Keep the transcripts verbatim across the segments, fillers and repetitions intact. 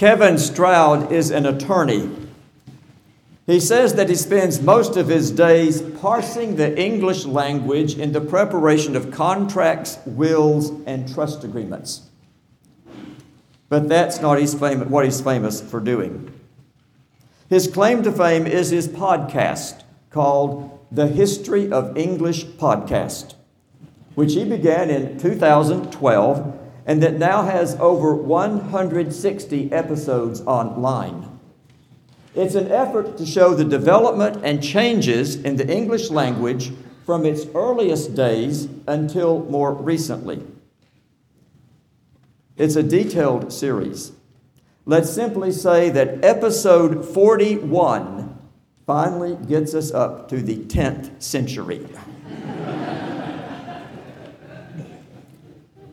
Kevin Stroud is an attorney. He says that he spends most of his days parsing the English language in the preparation of contracts, wills, and trust agreements. But that's not his fam- what he's famous for doing. His claim to fame is his podcast called The History of English Podcast, which he began in two thousand twelve and that now has over one hundred sixty episodes online. It's an effort to show the development and changes in the English language from its earliest days until more recently. It's a detailed series. Let's simply say that episode forty-one finally gets us up to the tenth century.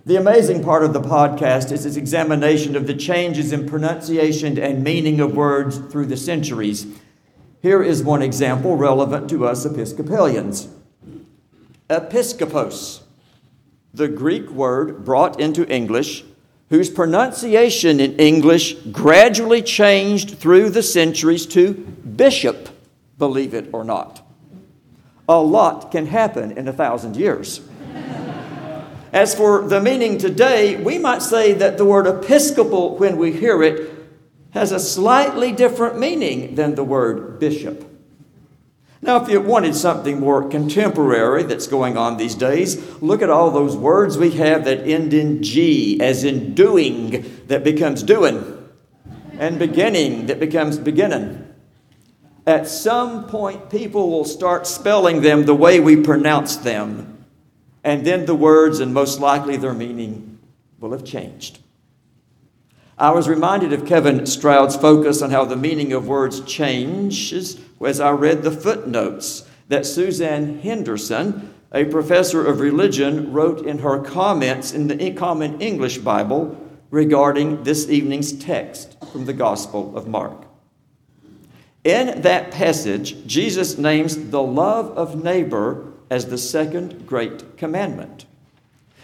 The amazing part of the podcast is its examination of the changes in pronunciation and meaning of words through the centuries. Here is one example relevant to us Episcopalians. Episcopos, the Greek word brought into English, whose pronunciation in English gradually changed through the centuries to bishop, believe it or not. A lot can happen in a thousand years. As for the meaning today, we might say that the word Episcopal, when we hear it, has a slightly different meaning than the word bishop. Now, if you wanted something more contemporary that's going on these days, look at all those words we have that end in G, as in doing, that becomes doing, and beginning, that becomes beginning. At some point, people will start spelling them the way we pronounce them. And then the words, and most likely their meaning, will have changed. I was reminded of Kevin Stroud's focus on how the meaning of words changes as I read the footnotes that Suzanne Henderson, a professor of religion, wrote in her comments in the Common English Bible regarding this evening's text from the Gospel of Mark. In that passage, Jesus names the love of neighbor as the second great commandment.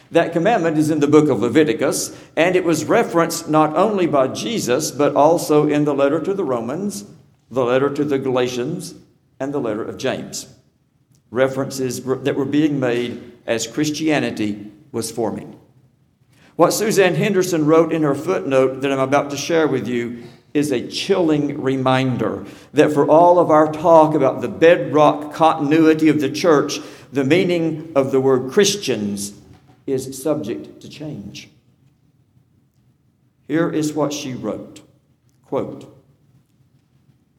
That commandment is in the book of Leviticus, and it was referenced not only by Jesus, but also in the letter to the Romans, the letter to the Galatians, and the letter of James. References that were being made as Christianity was forming. What Suzanne Henderson wrote in her footnote that I'm about to share with you is a chilling reminder that for all of our talk about the bedrock continuity of the church, the meaning of the word Christians is subject to change. Here is what she wrote, quote,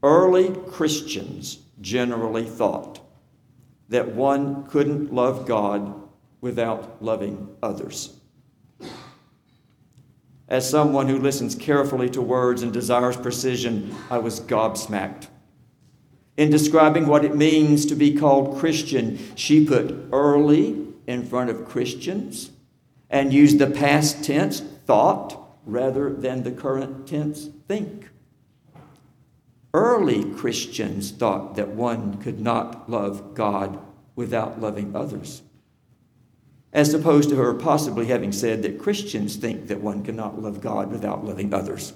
"Early Christians generally thought that one couldn't love God without loving others." As someone who listens carefully to words and desires precision, I was gobsmacked. In describing what it means to be called Christian, she put early in front of Christians and used the past tense thought rather than the current tense think. Early Christians thought that one could not love God without loving others, as opposed to her possibly having said that Christians think that one cannot love God without loving others.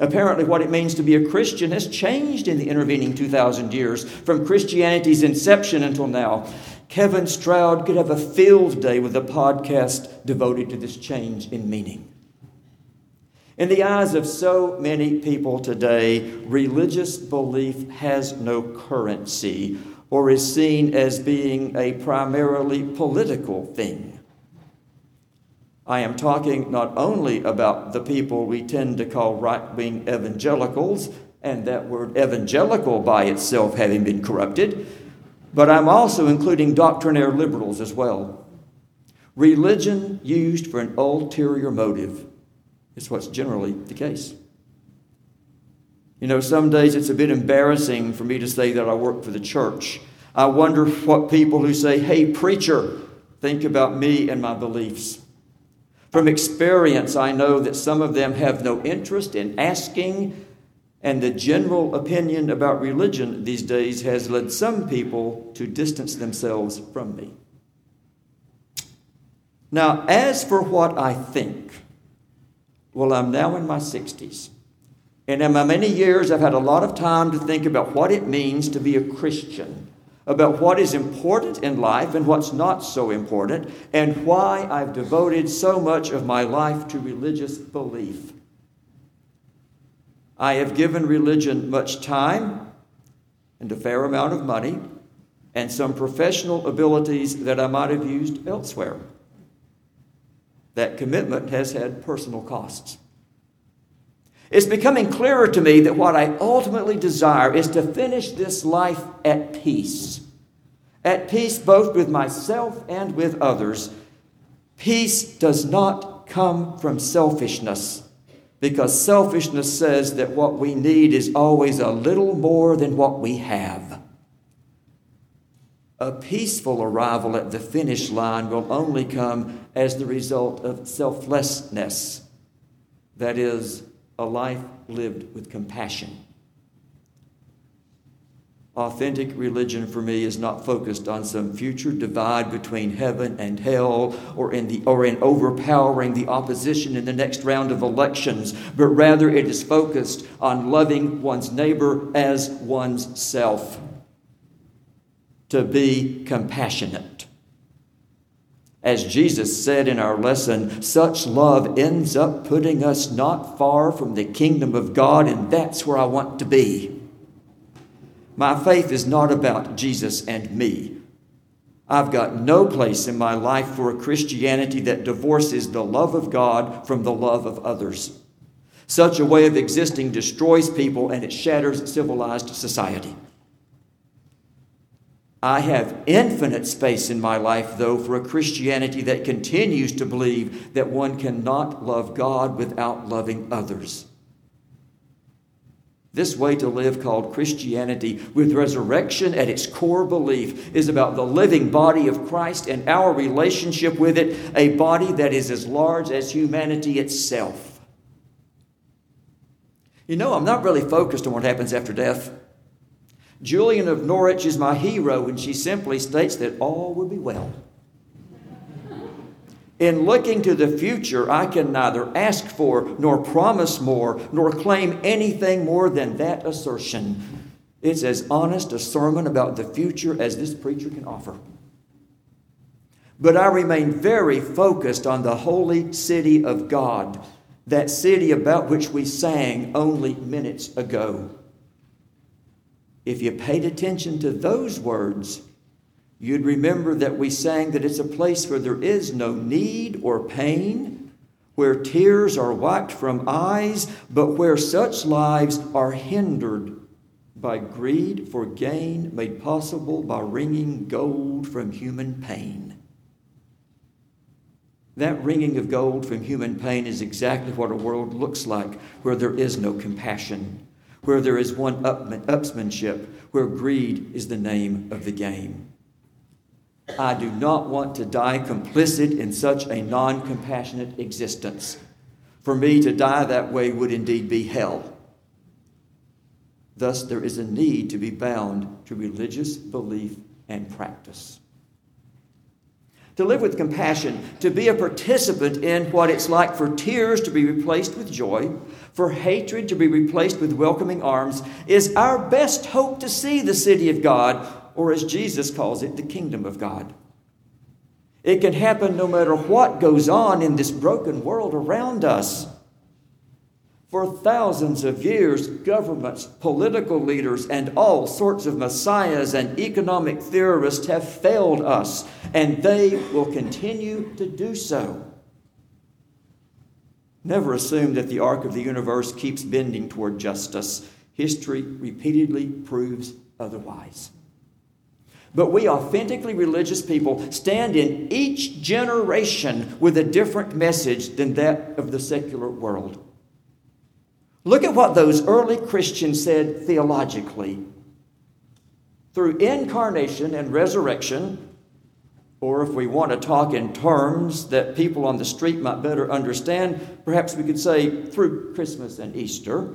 Apparently, what it means to be a Christian has changed in the intervening two thousand years, from Christianity's inception until now. Kevin Stroud could have a field day with a podcast devoted to this change in meaning. In the eyes of so many people today, religious belief has no currency, or is seen as being a primarily political thing. I am talking not only about the people we tend to call right-wing evangelicals, and that word evangelical by itself having been corrupted, but I'm also including doctrinaire liberals as well. Religion used for an ulterior motive is what's generally the case. You know, some days it's a bit embarrassing for me to say that I work for the church. I wonder what people who say, "Hey, preacher," think about me and my beliefs. From experience, I know that some of them have no interest in asking, and the general opinion about religion these days has led some people to distance themselves from me. Now, as for what I think, Well, I'm now in my sixties. And in my many years, I've had a lot of time to think about what it means to be a Christian, about what is important in life and what's not so important, and why I've devoted so much of my life to religious belief. I have given religion much time and a fair amount of money and some professional abilities that I might have used elsewhere. That commitment has had personal costs. It's becoming clearer to me that what I ultimately desire is to finish this life at peace. At peace both with myself and with others. Peace does not come from selfishness, because selfishness says that what we need is always a little more than what we have. A peaceful arrival at the finish line will only come as the result of selflessness. That is, a life lived with compassion. Authentic religion for me is not focused on some future divide between heaven and hell or in the or in overpowering the opposition in the next round of elections, but rather it is focused on loving one's neighbor as one's self. To be compassionate. As Jesus said in our lesson, such love ends up putting us not far from the kingdom of God, and that's where I want to be. My faith is not about Jesus and me. I've got no place in my life for a Christianity that divorces the love of God from the love of others. Such a way of existing destroys people and it shatters civilized society. I have infinite space in my life, though, for a Christianity that continues to believe that one cannot love God without loving others. This way to live, called Christianity, with resurrection at its core belief, is about the living body of Christ and our relationship with it, a body that is as large as humanity itself. You know, I'm not really focused on what happens after death. Julian of Norwich is my hero, and she simply states that all will be well. In looking to the future, I can neither ask for, nor promise more, nor claim anything more than that assertion. It's as honest a sermon about the future as this preacher can offer. But I remain very focused on the holy city of God, that city about which we sang only minutes ago. If you paid attention to those words, you'd remember that we sang that it's a place where there is no need or pain, where tears are wiped from eyes, but where such lives are hindered by greed for gain made possible by wringing gold from human pain. That wringing of gold from human pain is exactly what a world looks like, where there is no compassion, where there is one upsmanship, where greed is the name of the game. I do not want to die complicit in such a non-compassionate existence. For me to die that way would indeed be hell. Thus, there is a need to be bound to religious belief and practice. To live with compassion, to be a participant in what it's like for tears to be replaced with joy, for hatred to be replaced with welcoming arms, is our best hope to see the city of God, or as Jesus calls it, the kingdom of God. It can happen no matter what goes on in this broken world around us. For thousands of years, governments, political leaders, and all sorts of messiahs and economic theorists have failed us, and they will continue to do so. Never assume that the arc of the universe keeps bending toward justice. History repeatedly proves otherwise. But we authentically religious people stand in each generation with a different message than that of the secular world. Look at what those early Christians said theologically. Through incarnation and resurrection, or if we want to talk in terms that people on the street might better understand, perhaps we could say through Christmas and Easter,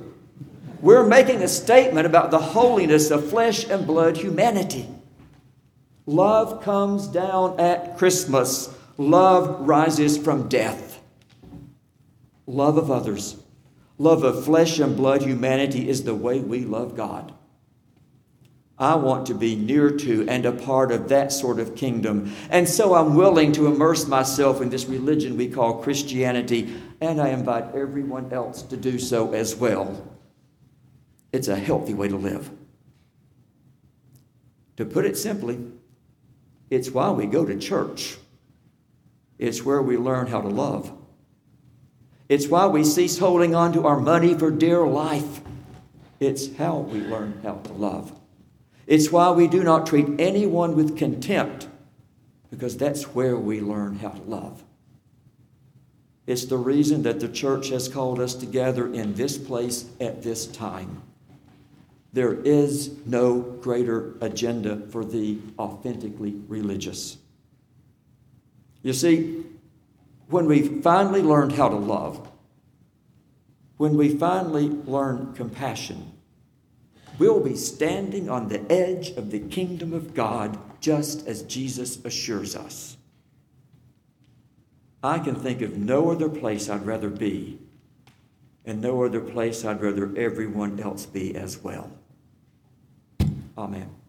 we're making a statement about the holiness of flesh and blood humanity. Love comes down at Christmas. Love rises from death. Love of others, love of flesh and blood humanity is the way we love God. I want to be near to and a part of that sort of kingdom. And so I'm willing to immerse myself in this religion we call Christianity, and I invite everyone else to do so as well. It's a healthy way to live. To put it simply, it's why we go to church. It's where we learn how to love. It's why we cease holding on to our money for dear life. It's how we learn how to love. It's why we do not treat anyone with contempt, because that's where we learn how to love. It's the reason that the church has called us to gather in this place at this time. There is no greater agenda for the authentically religious. You see, when we finally learned how to love, when we finally learned compassion, we'll be standing on the edge of the kingdom of God, just as Jesus assures us. I can think of no other place I'd rather be, and no other place I'd rather everyone else be as well. Amen.